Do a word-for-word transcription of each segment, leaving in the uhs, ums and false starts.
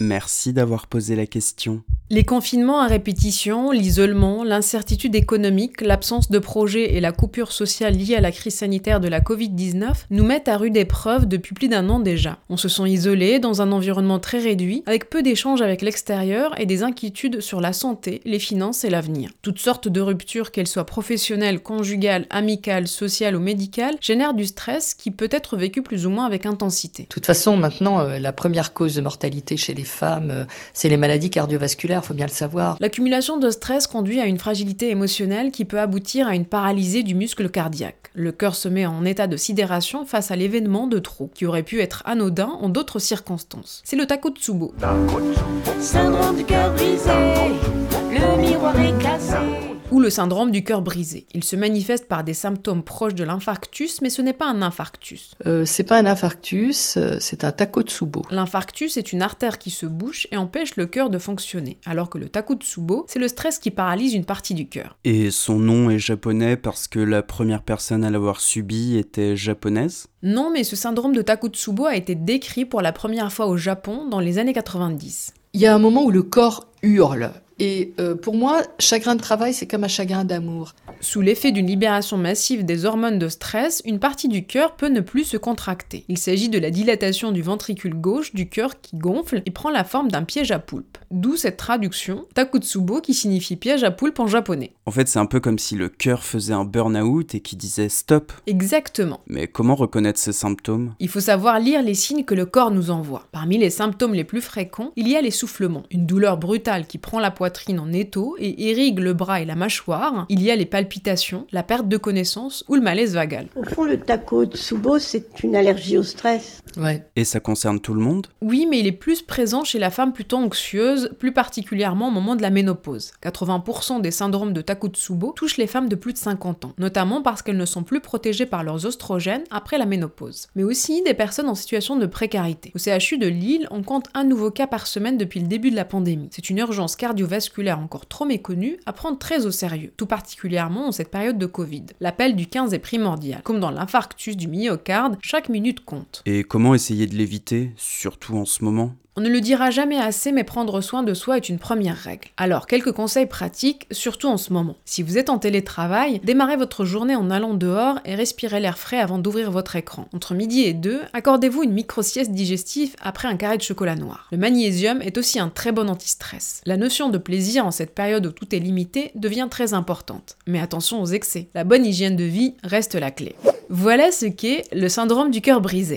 Merci d'avoir posé la question. Les confinements à répétition, l'isolement, l'incertitude économique, l'absence de projets et la coupure sociale liée à la crise sanitaire de la covid dix-neuf nous mettent à rude épreuve depuis plus d'un an déjà. On se sent isolé dans un environnement très réduit, avec peu d'échanges avec l'extérieur et des inquiétudes sur la santé, les finances et l'avenir. Toutes sortes de ruptures, qu'elles soient professionnelles, conjugales, amicales, sociales ou médicales, génèrent du stress qui peut être vécu plus ou moins avec intensité. De toute façon, maintenant, euh, la première cause de mortalité chez les femmes, c'est les maladies cardiovasculaires, faut bien le savoir. L'accumulation de stress conduit à une fragilité émotionnelle qui peut aboutir à une paralysie du muscle cardiaque. Le cœur se met en état de sidération face à l'événement de trop, qui aurait pu être anodin en d'autres circonstances. C'est le Takotsubo. Syndrome du cœur brisé, le miroir est cassé. Ou le syndrome du cœur brisé. Il se manifeste par des symptômes proches de l'infarctus, mais ce n'est pas un infarctus. Euh, c'est pas un infarctus, c'est un Takotsubo. L'infarctus est une artère qui se bouche et empêche le cœur de fonctionner, alors que le Takotsubo, c'est le stress qui paralyse une partie du cœur. Et son nom est japonais parce que la première personne à l'avoir subi était japonaise ? Non, mais ce syndrome de Takotsubo a été décrit pour la première fois au Japon dans les années quatre-vingt-dix. Il y a un moment où le corps hurle. Et euh, pour moi, chagrin de travail, c'est comme un chagrin d'amour. Sous l'effet d'une libération massive des hormones de stress, une partie du cœur peut ne plus se contracter. Il s'agit de la dilatation du ventricule gauche du cœur qui gonfle et prend la forme d'un piège à poulpe. D'où cette traduction, Takotsubo, qui signifie piège à poulpe en japonais. En fait, c'est un peu comme si le cœur faisait un burn-out et qui disait stop. Exactement. Mais comment reconnaître ces symptômes ? Il faut savoir lire les signes que le corps nous envoie. Parmi les symptômes les plus fréquents, il y a l'essoufflement, une douleur brutale qui prend la poitrine en étau et irrigue le bras et la mâchoire. Il y a les palpitations, la perte de connaissance ou le malaise vagal. Au fond, le Takotsubo, c'est une allergie au stress. Ouais. Et ça concerne tout le monde ? Oui, mais il est plus présent chez la femme plutôt anxieuse, plus particulièrement au moment de la ménopause. quatre-vingts pour cent des syndromes de Takotsubo touchent les femmes de plus de cinquante ans, notamment parce qu'elles ne sont plus protégées par leurs oestrogènes après la ménopause. Mais aussi des personnes en situation de précarité. Au C H U de Lille, on compte un nouveau cas par semaine depuis le début de la pandémie. C'est une urgence cardiovasculaire encore trop méconnue, à prendre très au sérieux, tout particulièrement en cette période de Covid. L'appel du quinze est primordial. Comme dans l'infarctus du myocarde, chaque minute compte. Et comment essayer de l'éviter, surtout en ce moment ? On ne le dira jamais assez, mais prendre soin de soi est une première règle. Alors, quelques conseils pratiques, surtout en ce moment. Si vous êtes en télétravail, démarrez votre journée en allant dehors et respirez l'air frais avant d'ouvrir votre écran. Entre midi et deux, accordez-vous une micro-sieste digestive après un carré de chocolat noir. Le magnésium est aussi un très bon anti-stress. La notion de plaisir en cette période où tout est limité devient très importante. Mais attention aux excès. La bonne hygiène de vie reste la clé. Voilà ce qu'est le syndrome du cœur brisé.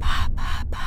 Bah, bah, bah.